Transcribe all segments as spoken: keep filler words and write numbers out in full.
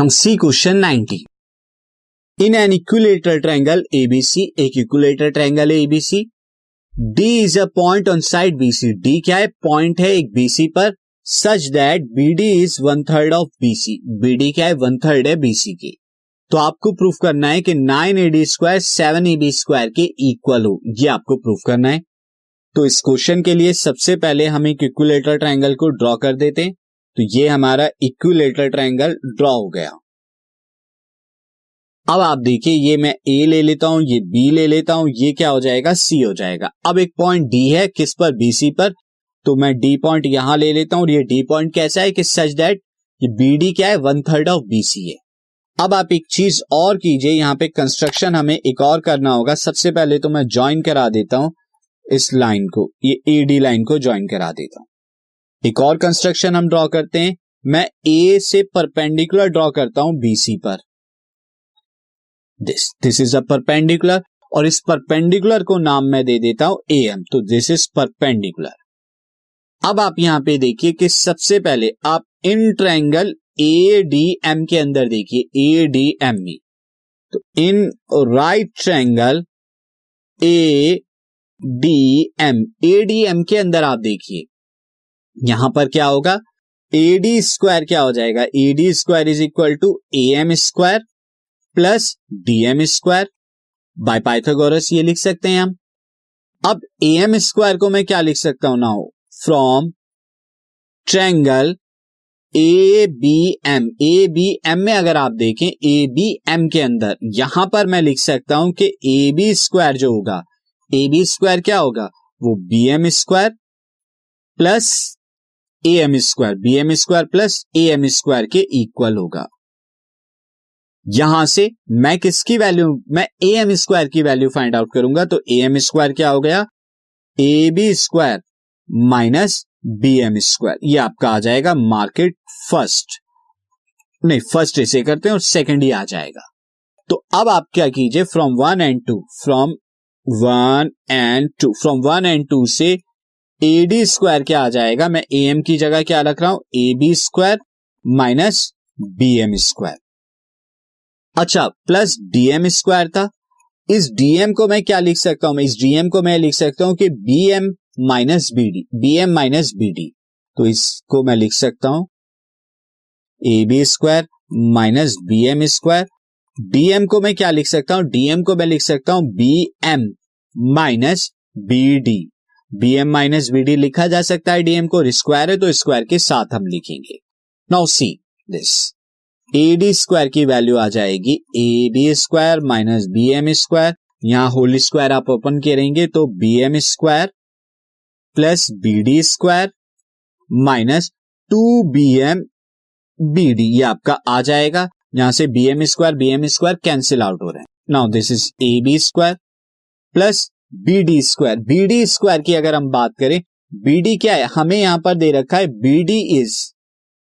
हम see question ninety. In an equilateral triangle ABC, एक equilateral triangle है ABC, D is a point on side BC, D क्या है point है एक बीसी पर, such that BD is one third of BC, BD क्या है वन थर्ड है बीसी की। तो आपको प्रूफ करना है कि nine AD square seven AB square के इक्वल हो, ये आपको प्रूफ करना है। तो इस क्वेश्चन के लिए सबसे पहले हम एक इक्विलेटरल ट्रायंगल को ड्रॉ कर देते हैं। तो ये हमारा इक्विलेटरल ट्रायंगल ड्रॉ हो गया। अब आप देखिए ये मैं ए ले लेता हूं, ये बी ले लेता हूं, ये क्या हो जाएगा सी हो जाएगा। अब एक पॉइंट डी है किस पर बीसी पर, तो मैं डी पॉइंट यहां ले लेता हूं और ये डी पॉइंट कैसा है कि सच दैट ये बीडी क्या है वन थर्ड ऑफ बीसी है। अब आप एक चीज और कीजिए, यहाँ पे कंस्ट्रक्शन हमें एक और करना होगा। सबसे पहले तो मैं ज्वाइन करा देता हूं इस लाइन को, ये ए डी लाइन को ज्वाइन करा देता हूं। एक और कंस्ट्रक्शन हम ड्रॉ करते हैं, मैं ए से परपेंडिकुलर ड्रॉ करता हूं बीसी पर, this this is a perpendicular, और इस परपेंडिकुलर को नाम मैं दे देता हूं ए एम, तो दिस इज परपेंडिकुलर। अब आप यहाँ पे देखिए कि सबसे पहले आप in triangle A D M के अंदर देखिए ए डी एम में, तो in right triangle A D M, A D M के अंदर आप देखिए यहां पर क्या होगा ए डी स्क्वायर क्या हो जाएगा, A D square is equal to A M square plus D M square by Pythagoras, ये लिख सकते हैं हम। अब ए एम स्क्वायर को मैं क्या लिख सकता हूं ना, हो from triangle A B M, A B M में अगर आप देखें ए बी एम के अंदर यहां पर मैं लिख सकता हूं कि ए बी स्क्वायर जो होगा, ए बी स्क्वायर क्या होगा वो B M square plus A M square, B M square plus A M square के इक्वल होगा। यहां से मैं किसकी वैल्यू, मैं ए एम स्क्वायर की वैल्यू फाइंड आउट करूंगा, तो ए एम स्क्वायर क्या हो गया A B square minus B M square, ये आपका आ जाएगा मार्केट फर्स्ट, नहीं फर्स्ट इसे करते हैं और सेकेंड ही आ जाएगा। तो अब आप क्या कीजिए from one and two, from one and two, from one and two से ए डी स्क्वायर क्या आ जाएगा, मैं ए एम की जगह क्या रख रहा हूं A B square minus B M square, अच्छा प्लस डी एम स्क्वायर था, इस डी एम को मैं क्या लिख सकता हूं, इस डी एम को मैं लिख सकता हूं कि B M minus B D, B M minus B D, तो इसको मैं लिख सकता हूं A B square minus B M square, D M को मैं क्या लिख सकता हूं, डी एम को मैं लिख सकता हूं B M minus B D, B M minus B D लिखा जा सकता है, डी एम को स्क्वायर है तो स्क्वायर के साथ हम लिखेंगे। Now see this A D square की वैल्यू आ जाएगी A B square minus B M square, यहां होल स्क्वायर आप ओपन करेंगे तो B M square plus B D square minus two B M B D, ये आपका आ जाएगा। यहां से B M square B M square cancel out हो रहे हैं। Now this is A B square plus B D square, B D square की अगर हम बात करें बी डी क्या है हमें यहां पर दे रखा है, बी डी इज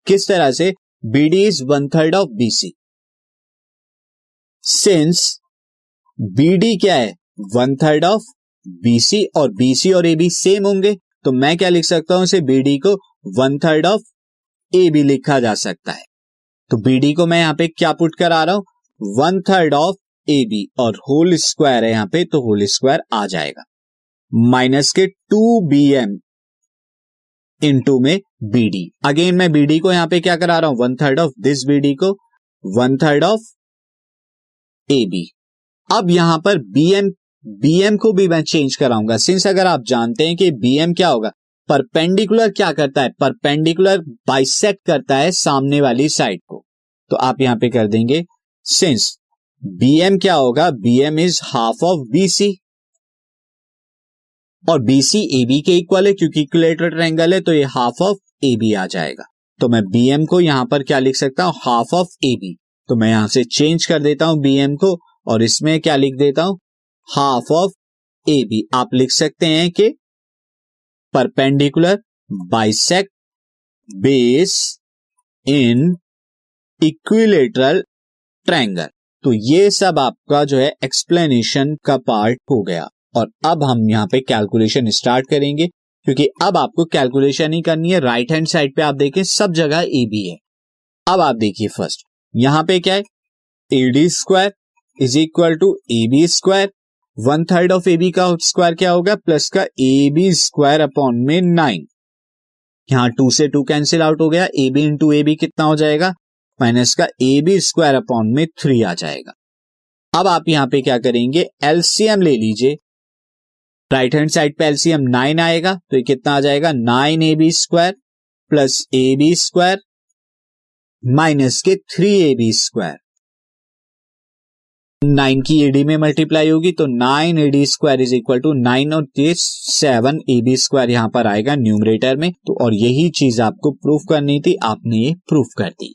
किस तरह से, B D is one third of B C, since B D क्या है one third of B C और बी सी और ए बी सेम होंगे, तो मैं क्या लिख सकता हूं इसे बी डी को one third of A B लिखा जा सकता है। तो बीडी को मैं यहाँ पे क्या पुट करा रहा हूं one third of A B, और होल स्क्वायर है यहाँ पे तो होल स्क्वायर आ जाएगा, माइनस के टू बी एम इंटू में बीडी, अगेन मैं बीडी को यहाँ पे क्या करा रहा हूं one third of this BD को one third of A B. अब यहां पर बी एम, बी एम को भी मैं चेंज कराऊंगा, सिंस अगर आप जानते हैं कि बी एम क्या होगा परपेंडिकुलर क्या करता है, परपेंडिकुलर बाइसेक्ट करता है सामने वाली साइड को, तो आप यहां पे कर देंगे सिंस बीएम क्या होगा BM is half of BC और बीसी एबी के इक्वल है क्योंकि इक्विलेटरल ट्रायंगल है, तो ये हाफ ऑफ एबी आ जाएगा। तो मैं बीएम को यहां पर क्या लिख सकता हूं हाफ ऑफ एबी, तो मैं यहां से चेंज कर देता हूं बीएम को और इसमें क्या लिख देता हूं हाफ ऑफ एबी। आप लिख सकते हैं कि perpendicular bisect base in equilateral triangle. तो ये सब आपका जो है एक्सप्लेनेशन का पार्ट हो गया, और अब हम यहाँ पे कैलकुलेशन स्टार्ट करेंगे क्योंकि अब आपको कैलकुलेशन ही करनी है। राइट हैंड साइड पे आप देखें सब जगह ए बी है। अब आप देखिए फर्स्ट यहां पे क्या है, AD square is equal to A B square, one third of A B का स्क्वायर क्या होगा प्लस का ए बी स्क्वायर अपॉन में नाइन। यहाँ टू से टू कैंसिल आउट हो गया, A B into A B कितना हो जाएगा माइनस का ए बी स्क्वायर अपॉन में थ्री आ जाएगा। अब आप यहाँ पे क्या करेंगे एलसीएम ले लीजिए, राइट हैंड साइड पे एलसीएम नाइन आएगा तो ये कितना आ जाएगा nine A B square plus A B square minus के three A B square, nine की एडी में मल्टीप्लाई होगी तो nine AD square is equal to nine और ये सेवन ए बी स्क्वायर यहाँ पर आएगा न्यूमरेटर में। तो और यही चीज आपको प्रूफ करनी थी, आपने ये प्रूफ कर दी।